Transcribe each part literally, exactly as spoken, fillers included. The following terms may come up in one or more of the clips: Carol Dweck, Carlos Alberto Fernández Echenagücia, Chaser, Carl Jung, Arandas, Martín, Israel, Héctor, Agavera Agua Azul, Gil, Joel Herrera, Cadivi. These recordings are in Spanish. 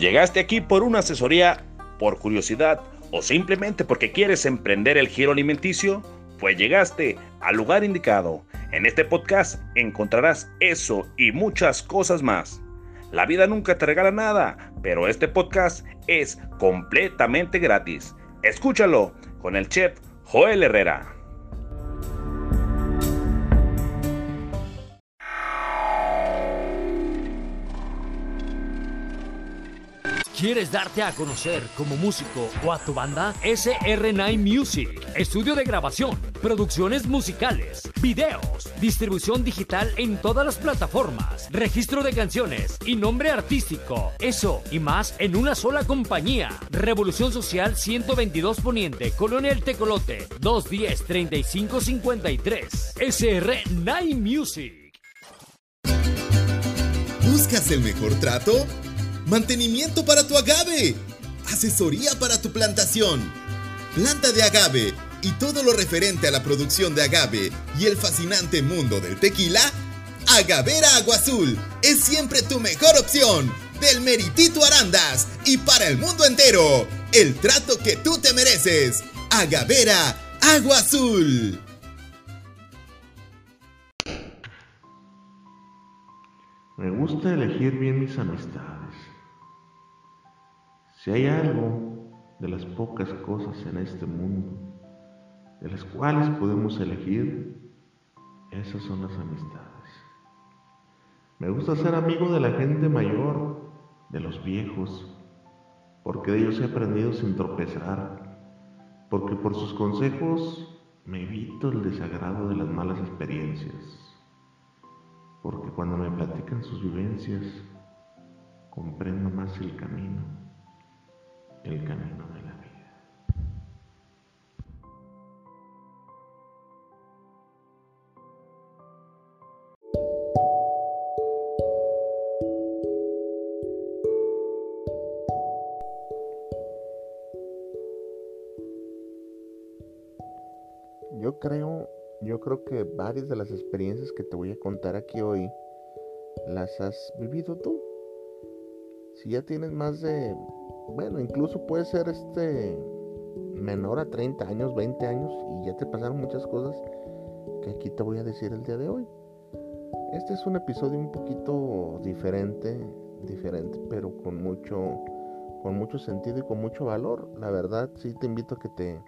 Llegaste aquí por una asesoría, por curiosidad o simplemente porque quieres emprender el giro alimenticio, pues llegaste al lugar indicado. En este podcast encontrarás eso y muchas cosas más. La vida nunca te regala nada, pero este podcast es completamente gratis. Escúchalo con el chef Joel Herrera. ¿Quieres darte a conocer como músico o a tu banda? S R nueve Music, estudio de grabación, producciones musicales, videos, distribución digital en todas las plataformas, registro de canciones y nombre artístico. Eso y más en una sola compañía. Revolución Social ciento veintidós Poniente, Colonia El Tecolote, dos diez, treinta y cinco cincuenta y tres. S R nueve Music. ¿Buscas el mejor trato? Mantenimiento para tu agave, asesoría para tu plantación, planta de agave y todo lo referente a la producción de agave y el fascinante mundo del tequila. Agavera Agua Azul es siempre tu mejor opción, del Meritito Arandas y para el mundo entero, el trato que tú te mereces. Agavera Agua Azul. Me gusta elegir bien mis amistades. Si hay algo de las pocas cosas en este mundo de las cuales podemos elegir, esas son las amistades. Me gusta ser amigo de la gente mayor, de los viejos, porque de ellos he aprendido sin tropezar, porque por sus consejos me evito el desagrado de las malas experiencias, porque cuando me platican sus vivencias, comprendo más el camino. El camino de la vida. Yo creo, yo creo que varias de las experiencias que te voy a contar aquí hoy las has vivido tú. Si ya tienes más de... Bueno, incluso puede ser este menor a treinta años, veinte años, y ya te pasaron muchas cosas que aquí te voy a decir el día de hoy. Este es un episodio un poquito diferente, diferente, pero con mucho, con mucho sentido y con mucho valor. La verdad, sí te invito a que te,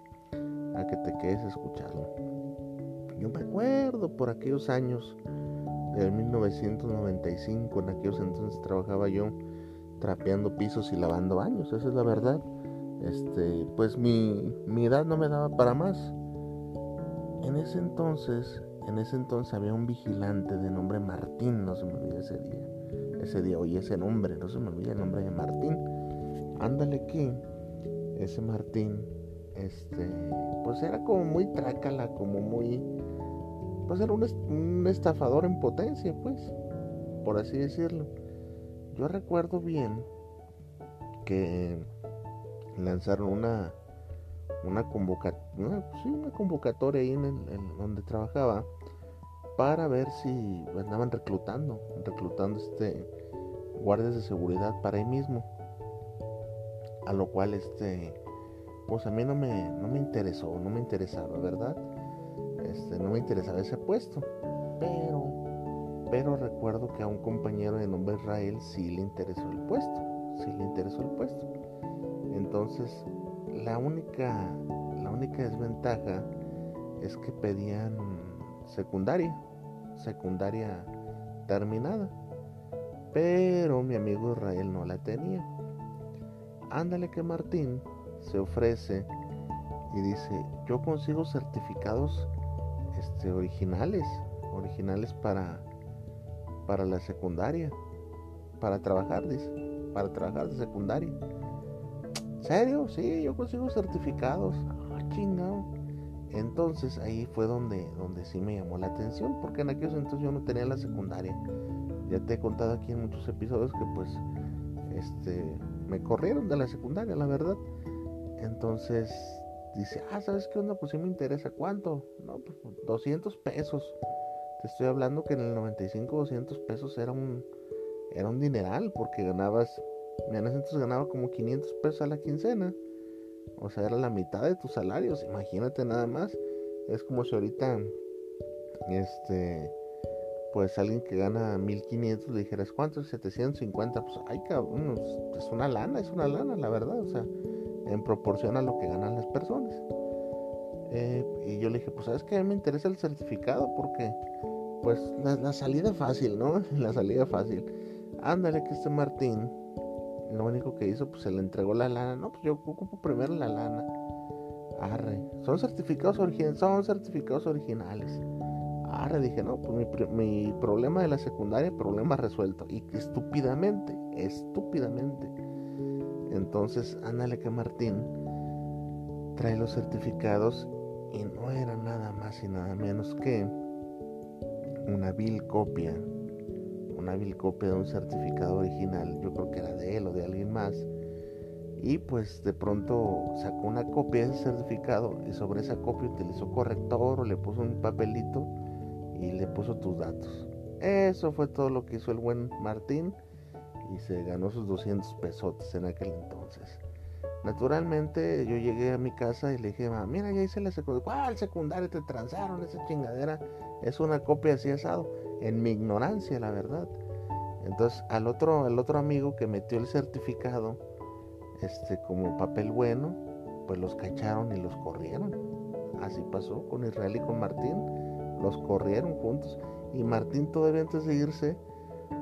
a que te quedes a escucharlo. Yo me acuerdo por aquellos años del mil novecientos noventa y cinco, en aquellos entonces trabajaba yo trapeando pisos y lavando baños, esa es la verdad. Este, pues mi, mi edad no me daba para más. En ese entonces, en ese entonces había un vigilante de nombre Martín, no se me olvida ese día, ese día, oye ese nombre, no se me olvida el nombre de Martín. Ándale aquí, ese Martín, este, pues era como muy trácala, como muy, pues era un, un estafador en potencia, pues, por así decirlo. Yo recuerdo bien que lanzaron una una convocatoria, una, sí, una convocatoria ahí en, el, en donde trabajaba para ver si andaban reclutando, reclutando este guardias de seguridad para ahí mismo. A lo cual este, pues a mí no me no me interesó, no me interesaba, ¿verdad? Este, no me interesaba ese puesto, pero Pero recuerdo que a un compañero de nombre Israel sí le interesó el puesto, sí le interesó el puesto. Entonces, la única, la única desventaja es que pedían secundaria, secundaria terminada. Pero mi amigo Israel no la tenía. Ándale que Martín se ofrece y dice, yo consigo certificados este, originales, originales para... para la secundaria, para trabajar, dice, para trabajar de secundaria. ¿En serio? Sí, yo consigo certificados. Ah, oh, chingado. Entonces ahí fue donde, donde sí me llamó la atención, porque en aquellos entonces yo no tenía la secundaria. Ya te he contado aquí en muchos episodios que pues este me corrieron de la secundaria, la verdad. Entonces dice, ah, ¿sabes qué onda? Pues sí me interesa. ¿Cuánto? No, pues doscientos pesos. Estoy hablando que en el noventa y cinco doscientos pesos era un era un dineral, porque ganabas en ese entonces ganaba como quinientos pesos a la quincena, o sea, era la mitad de tus salarios, imagínate nada más. Es como si ahorita este pues alguien que gana mil quinientos le dijeras, ¿cuánto? setecientos cincuenta, pues ay cabrón, es una lana, es una lana la verdad, o sea, en proporción a lo que ganan las personas. Eh, y yo le dije, pues sabes que a mí me interesa el certificado porque pues la, la salida fácil, ¿no? La salida fácil. Ándale, que este Martín lo único que hizo, pues se le entregó la lana. No, pues yo ocupo primero la lana. Arre, son certificados originales, son certificados originales. Arre, dije, no, pues mi, mi problema de la secundaria, problema resuelto. Y estúpidamente, estúpidamente. Entonces, ándale que Martín trae los certificados y no era nada más y nada menos que una vil copia, una vil copia de un certificado original. Yo creo que era de él o de alguien más. Y pues de pronto sacó una copia de ese certificado y sobre esa copia utilizó corrector o le puso un papelito y le puso tus datos. Eso fue todo lo que hizo el buen Martín y se ganó sus doscientos pesotes en aquel entonces. Naturalmente yo llegué a mi casa y le dije, mamá, mira, ya hice la secundaria. ¿Cuál secundaria? Te transaron esa chingadera, es una copia así asado. En mi ignorancia, la verdad. Entonces al otro, al otro amigo que metió el certificado este, como papel bueno, pues los cacharon y los corrieron. Así pasó con Israel y con Martín, los corrieron juntos. Y Martín todavía antes de irse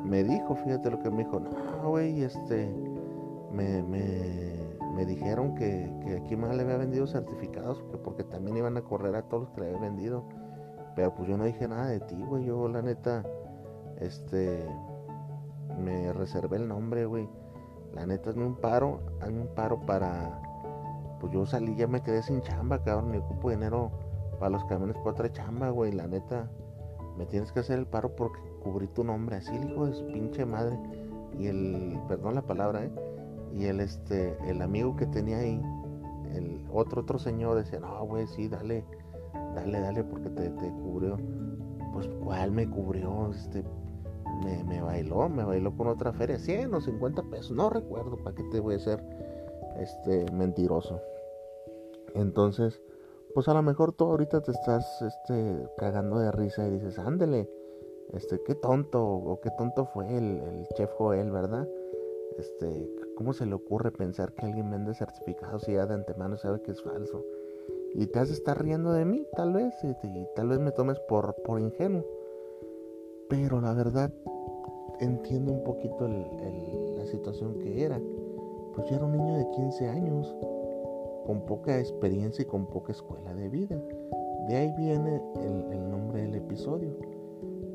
me dijo, fíjate lo que me dijo, no güey, este me, me me dijeron que, que aquí más le había vendido certificados porque también iban a correr a todos los que le había vendido, pero pues yo no dije nada de ti, güey. Yo la neta este me reservé el nombre, güey. La neta hazme un paro, hazme un paro para, pues yo salí, ya me quedé sin chamba, cabrón, ni ocupo dinero para los camiones para otra chamba, güey. La neta me tienes que hacer el paro porque cubrí tu nombre. Así el hijo de su pinche madre. Y el, perdón la palabra, eh y el este el amigo que tenía ahí, el otro otro señor decía, no güey, sí, dale dale dale porque te, te cubrió. Pues cuál me cubrió, este me, me bailó me bailó con otra feria, cien o cincuenta pesos, no recuerdo, para qué te voy a ser este mentiroso. Entonces pues a lo mejor tú ahorita te estás este cagando de risa y dices, ándele, este qué tonto o qué tonto fue el, el chef Joel, ¿verdad? Este, ¿cómo se le ocurre pensar que alguien vende certificados y ya de antemano sabe que es falso? Y te has de estar riendo de mí, tal vez, y, te, y tal vez me tomes por, por ingenuo. Pero la verdad, entiendo un poquito el, el, la situación que era. Pues yo era un niño de quince años, con poca experiencia y con poca escuela de vida. De ahí viene el, el nombre del episodio.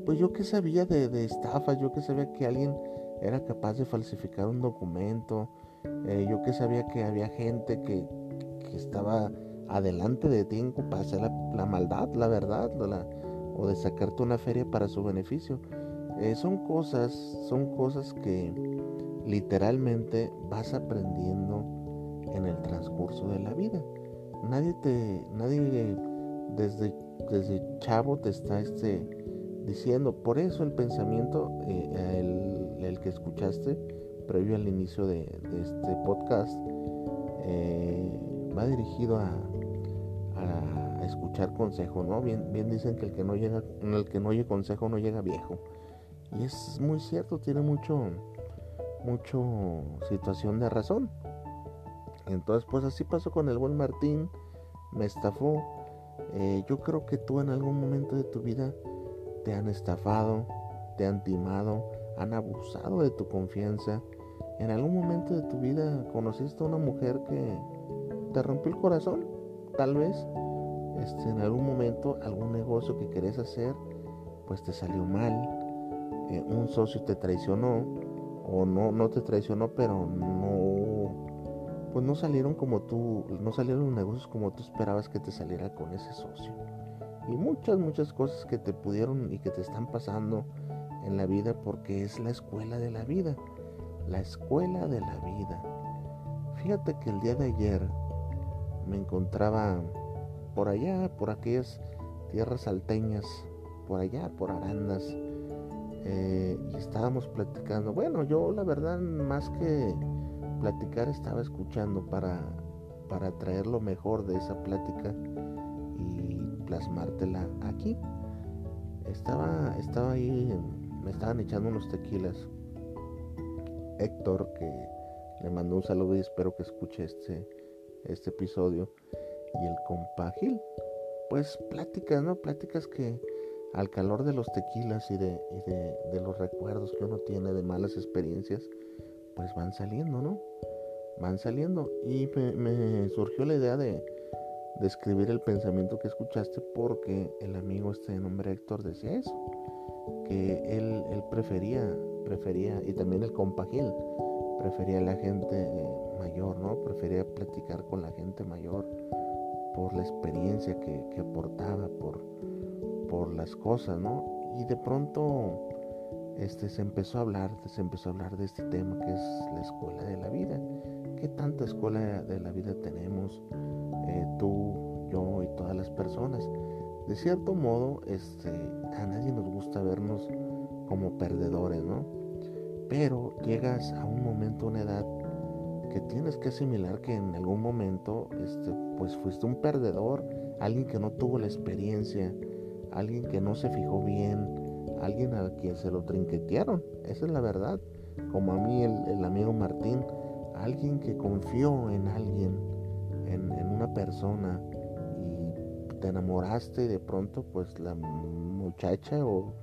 Pues yo que sabía de, de estafas, yo que sabía que alguien era capaz de falsificar un documento, eh, yo que sabía que había gente que, que estaba adelante de tiempo para hacer la, la maldad, la verdad, la, o de sacarte una feria para su beneficio. Eh, son cosas, son cosas que literalmente vas aprendiendo en el transcurso de la vida. Nadie te, nadie desde, desde chavo te está este diciendo. Por eso el pensamiento, eh, el el que escuchaste previo al inicio de, de este podcast, eh, va dirigido a, a, a escuchar consejo, ¿no? Bien, bien dicen que el que no llega, el que no oye consejo no llega viejo, y es muy cierto, tiene mucho mucho situación de razón. Entonces pues así pasó con el buen Martín, me estafó. Eh, yo creo que tú en algún momento de tu vida te han estafado, te han timado, han abusado de tu confianza. En algún momento de tu vida conociste a una mujer que te rompió el corazón, tal vez este, en algún momento algún negocio que querés hacer pues te salió mal, eh, un socio te traicionó o no, no te traicionó, pero no, pues no salieron como tú, no salieron los negocios como tú esperabas que te saliera con ese socio, y muchas muchas cosas que te pudieron y que te están pasando en la vida, porque es la escuela de la vida, la escuela de la vida. Fíjate que el día de ayer me encontraba por allá, por aquellas tierras salteñas, por allá, por Arandas, eh, y estábamos platicando. Bueno, yo la verdad más que platicar estaba escuchando para, para traer lo mejor de esa plática y plasmártela aquí. Estaba, estaba ahí, me estaban echando unos tequilas. Héctor, que le mandó un saludo y espero que escuche este, este episodio, y el compa Gil. Pues pláticas, ¿no? Pláticas que al calor de los tequilas y de, y de, de los recuerdos que uno tiene de malas experiencias, pues van saliendo, ¿no? Van saliendo. Y me, me surgió la idea de, de escribir el pensamiento que escuchaste, porque el amigo este de nombre Héctor decía eso, que él, él prefería, prefería, y también el compa Gil, prefería la gente mayor, ¿no? Prefería platicar con la gente mayor por la experiencia que, que aportaba, por, por las cosas, ¿no? Y de pronto este, se empezó a hablar, se empezó a hablar de este tema que es la escuela de la vida. ¿Qué tanta escuela de la vida tenemos eh, tú, yo y todas las personas? De cierto modo, este, a nadie nos gusta vernos como perdedores, ¿no? Pero llegas a un momento, una edad, que tienes que asimilar que en algún momento este, pues fuiste un perdedor, alguien que no tuvo la experiencia, alguien que no se fijó bien, alguien a quien se lo trinquetearon. Esa es la verdad. Como a mí el, el amigo Martín, alguien que confió en alguien, en, en una persona, y te enamoraste y de pronto pues la muchacha o,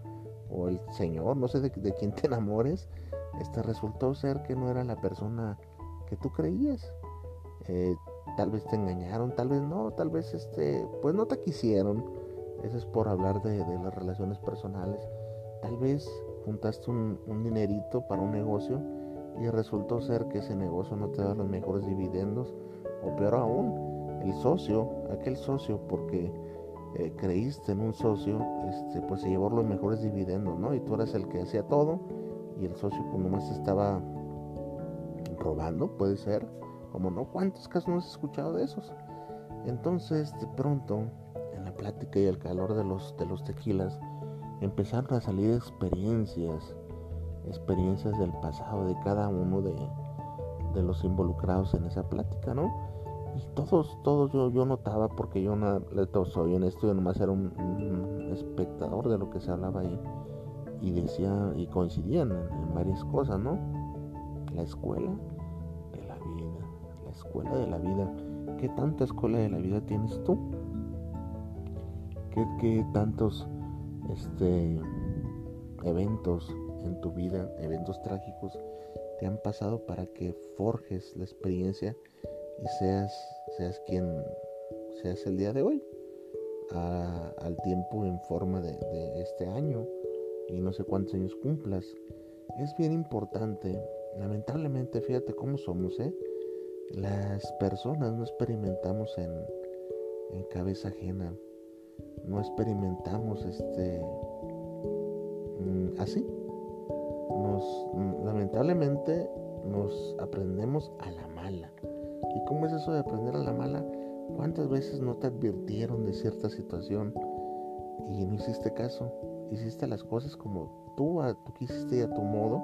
o el señor, no sé de, de quién te enamores, este, resultó ser que no era la persona que tú creías. Eh, tal vez te engañaron, tal vez no, tal vez este, pues no te quisieron. Eso es por hablar de, de las relaciones personales. Tal vez juntaste un, un dinerito para un negocio y resultó ser que ese negocio no te da los mejores dividendos, o peor aún, el socio, aquel socio, porque eh, creíste en un socio, este, pues se llevó los mejores dividendos, ¿no? Y tú eras el que hacía todo y el socio pues nomás estaba robando, puede ser, como no, ¿cuántos casos no has escuchado de esos? Entonces, de pronto, en la plática y el calor de los, de los tequilas, empezaron a salir experiencias, experiencias del pasado de cada uno de, de los involucrados en esa plática, ¿no? Y todos, todos yo, yo notaba, porque yo no soy honesto, yo nomás era un, un espectador de lo que se hablaba ahí, y decía, y coincidían en, en varias cosas, ¿no? La escuela de la vida, la escuela de la vida. ¿Qué tanta escuela de la vida tienes tú? ¿Qué, qué tantos este, eventos en tu vida, eventos trágicos, te han pasado para que forjes la experiencia y seas, seas quien seas el día de hoy, a, al tiempo en forma de, de este año y no sé cuántos años cumplas? Es bien importante. Lamentablemente, fíjate cómo somos, ¿eh? Las personas no experimentamos en, en cabeza ajena, no experimentamos este así. Nos, lamentablemente nos aprendemos a la mala. ¿Y cómo es eso de aprender a la mala? ¿Cuántas veces no te advirtieron de cierta situación y no hiciste caso? Hiciste las cosas como tú, a, tú quisiste y a tu modo,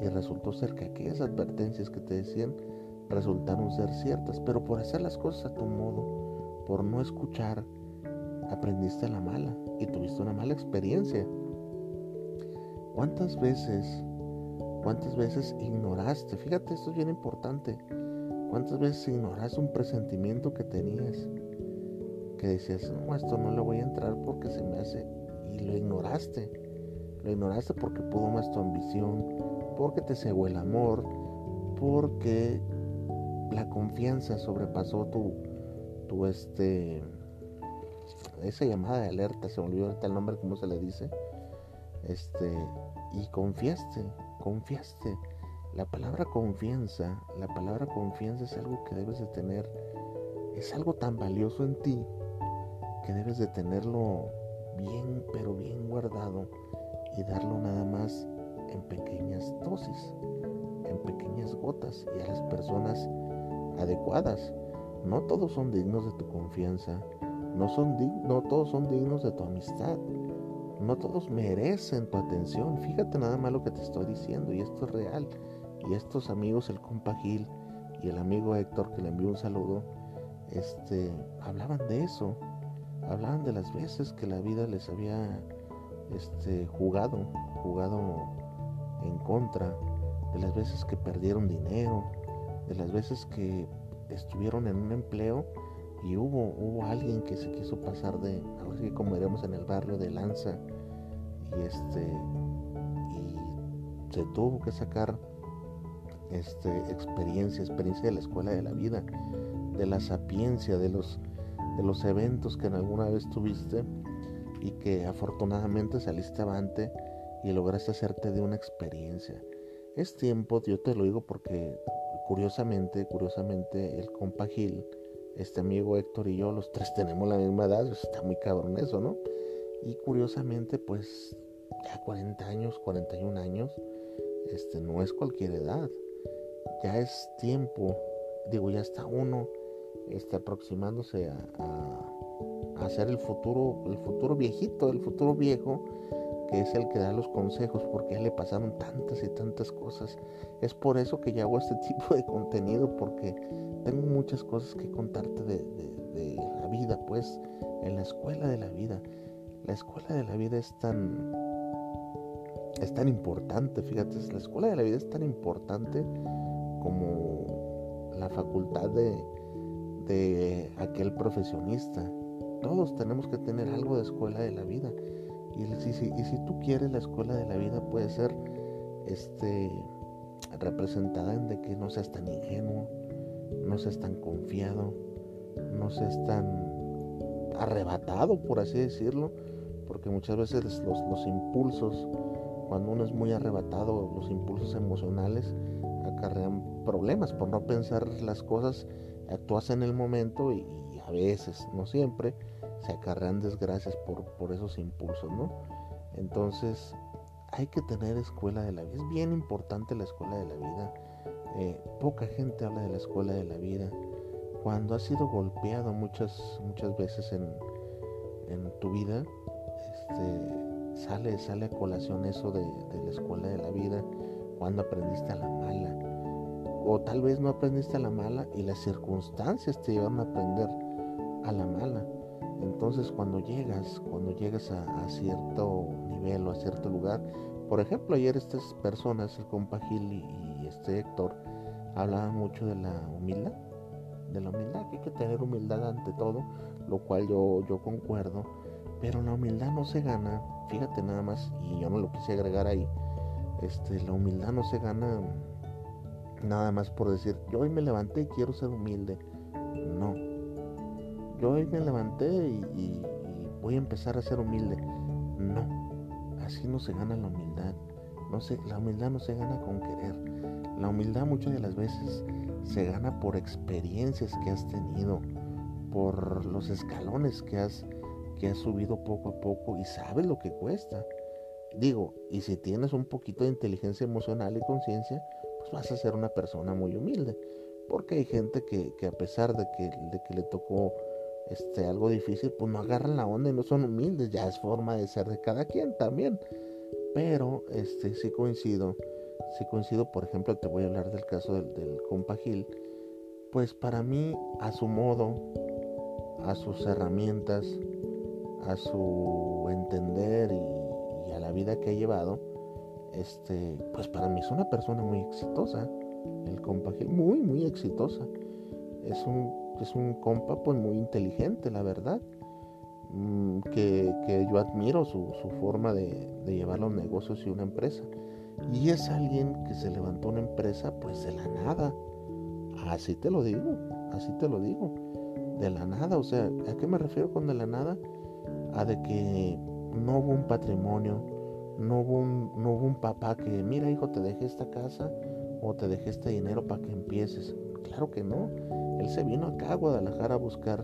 y resultó ser que aquellas advertencias que te decían resultaron ser ciertas, pero por hacer las cosas a tu modo, por no escuchar, aprendiste a la mala y tuviste una mala experiencia. ¿Cuántas veces, cuántas veces ignoraste? Fíjate, esto es bien importante. ¿Cuántas veces ignoraste un presentimiento que tenías? Que decías, no, esto no le voy a entrar porque se me hace... Y lo ignoraste. Lo ignoraste porque pudo más tu ambición, porque te cegó el amor, porque la confianza sobrepasó tu, tu este, esa llamada de alerta, se me olvidó ahorita el nombre, como se le dice, este, y confiaste, confiaste. La palabra confianza, la palabra confianza es algo que debes de tener, es algo tan valioso en ti que debes de tenerlo bien, pero bien guardado, y darlo nada más en pequeñas dosis, en pequeñas gotas, y a las personas adecuadas. No todos son dignos de tu confianza, no, son dig- no todos son dignos de tu amistad, No todos merecen tu atención. Fíjate nada más lo que te estoy diciendo, y esto es real. Y estos amigos, el compa Gil y el amigo Héctor, que le envió un saludo, este, hablaban de eso, hablaban de las veces que la vida les había este, jugado, jugado en contra, de las veces que perdieron dinero, de las veces que estuvieron en un empleo y hubo, hubo alguien que se quiso pasar de, así como diríamos en el barrio, de lanza, y este, y se tuvo que sacar este, experiencia, experiencia de la escuela de la vida, de la sapiencia, de los, de los eventos que en alguna vez tuviste y que afortunadamente saliste avante y lograste hacerte de una experiencia. Es tiempo, yo te lo digo porque curiosamente, curiosamente el compa Gil, este amigo Héctor y yo, los tres tenemos la misma edad, pues está muy cabrón eso, ¿no? Y curiosamente, pues ya cuarenta años, cuarenta y un años, este no es cualquier edad. Ya es tiempo, digo, ya está uno este, aproximándose a, a, a ser el futuro, el futuro viejito, el futuro viejo, que es el que da los consejos, porque ya le pasaron tantas y tantas cosas. Es por eso que yo hago este tipo de contenido, porque tengo muchas cosas que contarte de, de, de la vida, pues, en la escuela de la vida. La escuela de la vida es tan, es tan importante, fíjate, la escuela de la vida es tan importante como la facultad de, de aquel profesionista. Todos tenemos que tener algo de escuela de la vida. Y si, y si tú quieres, la escuela de la vida puede ser este, representada en de que no seas tan ingenuo, no seas tan confiado, no seas tan arrebatado, por así decirlo, porque muchas veces los, los impulsos, cuando uno es muy arrebatado, los impulsos emocionales acarrean problemas por no pensar las cosas, actúas en el momento y, y a veces, no siempre, se acarrean desgracias por, por esos impulsos, ¿no? Entonces, hay que tener escuela de la vida. Es bien importante la escuela de la vida. Eh, poca gente habla de la escuela de la vida. Cuando has sido golpeado muchas, muchas veces en, en tu vida, este, sale, sale a colación eso de, de la escuela de la vida, cuando aprendiste a la mala. O tal vez no aprendiste a la mala y las circunstancias te llevaron a aprender a la mala. Entonces cuando llegas, cuando llegas a, a cierto nivel o a cierto lugar, por ejemplo ayer estas personas, el compa Gil y, y este Héctor, hablaban mucho de la humildad, de la humildad, que hay que tener humildad ante todo, lo cual yo, yo concuerdo, pero la humildad no se gana, fíjate nada más, y yo no lo quise agregar ahí, este, la humildad no se gana nada más por decir, yo hoy me levanté y quiero ser humilde, no. Yo hoy me levanté y, y, y voy a empezar a ser humilde. No, así no se gana la humildad. No se, la humildad no se gana con querer. La humildad muchas de las veces se gana por experiencias que has tenido, por los escalones que has, que has subido poco a poco y sabes lo que cuesta. Digo, y si tienes un poquito de inteligencia emocional y conciencia, pues vas a ser una persona muy humilde. Porque hay gente que, que a pesar de que, de que le tocó Este, algo difícil, pues no agarran la onda y no son humildes, ya es forma de ser de cada quien también. Pero este, sí coincido, sí coincido, por ejemplo, te voy a hablar del caso del, del compa Gil. Pues para mí, a su modo, a sus herramientas, a su entender y, y a la vida que ha llevado, este, pues para mí es una persona muy exitosa, el compa Gil, muy, muy exitosa. Es un es un compa pues muy inteligente, la verdad, que, que yo admiro su, su forma de, de llevar los negocios y una empresa, y es alguien que se levantó una empresa pues de la nada, así te lo digo, así te lo digo, de la nada. O sea, ¿a qué me refiero con de la nada? A de que no hubo un patrimonio, no hubo un, no hubo un papá que, mira hijo, te dejé esta casa o te dejé este dinero para que empieces. Claro que no. Él se vino acá a Guadalajara a buscar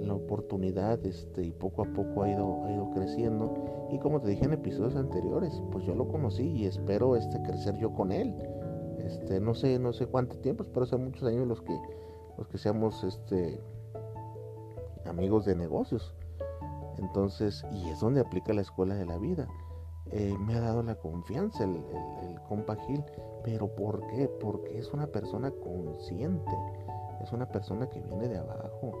la oportunidad, este, y poco a poco ha ido, ha ido creciendo. Y como te dije en episodios anteriores, pues yo lo conocí y espero este, crecer yo con él. Este, no sé, no sé cuánto tiempo, espero ser muchos años los que, los que seamos este, amigos de negocios. Entonces, y es donde aplica la escuela de la vida. Eh, me ha dado la confianza el, el, el compa Gil. ¿Pero por qué? Porque es una persona consciente, es una persona que viene de abajo,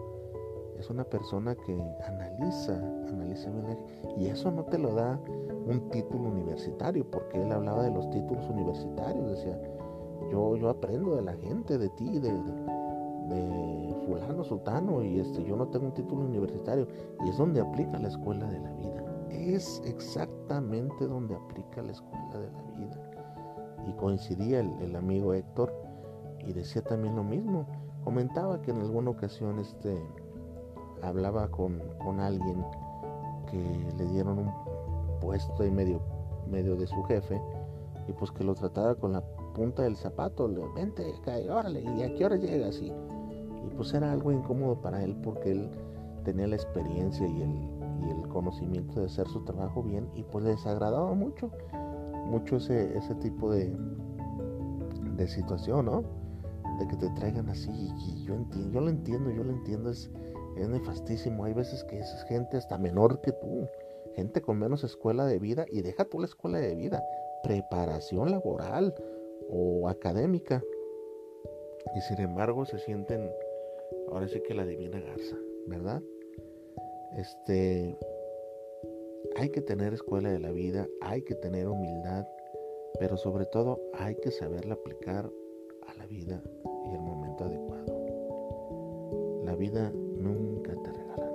es una persona que analiza, analiza bien. Y eso no te lo da un título universitario, porque él hablaba de los títulos universitarios. Decía, yo, yo aprendo de la gente, de ti, de, de, de fulano, sutano, y este, yo no tengo un título universitario. Y es donde aplica la escuela de la vida. Es exactamente donde aplica la escuela de la vida. Y coincidía el, el amigo Héctor, y decía también lo mismo. Comentaba que en alguna ocasión este, hablaba con, con alguien que le dieron un puesto y medio, medio de su jefe, y pues que lo trataba con la punta del zapato. Le, vente acá, órale, ¿y a qué hora llegas? Y, y pues era algo incómodo para él, porque él tenía la experiencia y el y el conocimiento de hacer su trabajo bien, y pues les agradaba mucho mucho ese, ese tipo de de situación, ¿no? De que te traigan así. Y yo entiendo, yo lo entiendo, yo lo entiendo, es, es nefastísimo. Hay veces que es gente hasta menor que tú, gente con menos escuela de vida, y deja tú la escuela de vida, preparación laboral o académica, y sin embargo se sienten, ahora sí que la divina garza, ¿verdad? Este, hay que tener escuela de la vida, hay que tener humildad, pero sobre todo hay que saberla aplicar a la vida y al momento adecuado. La vida nunca te regala.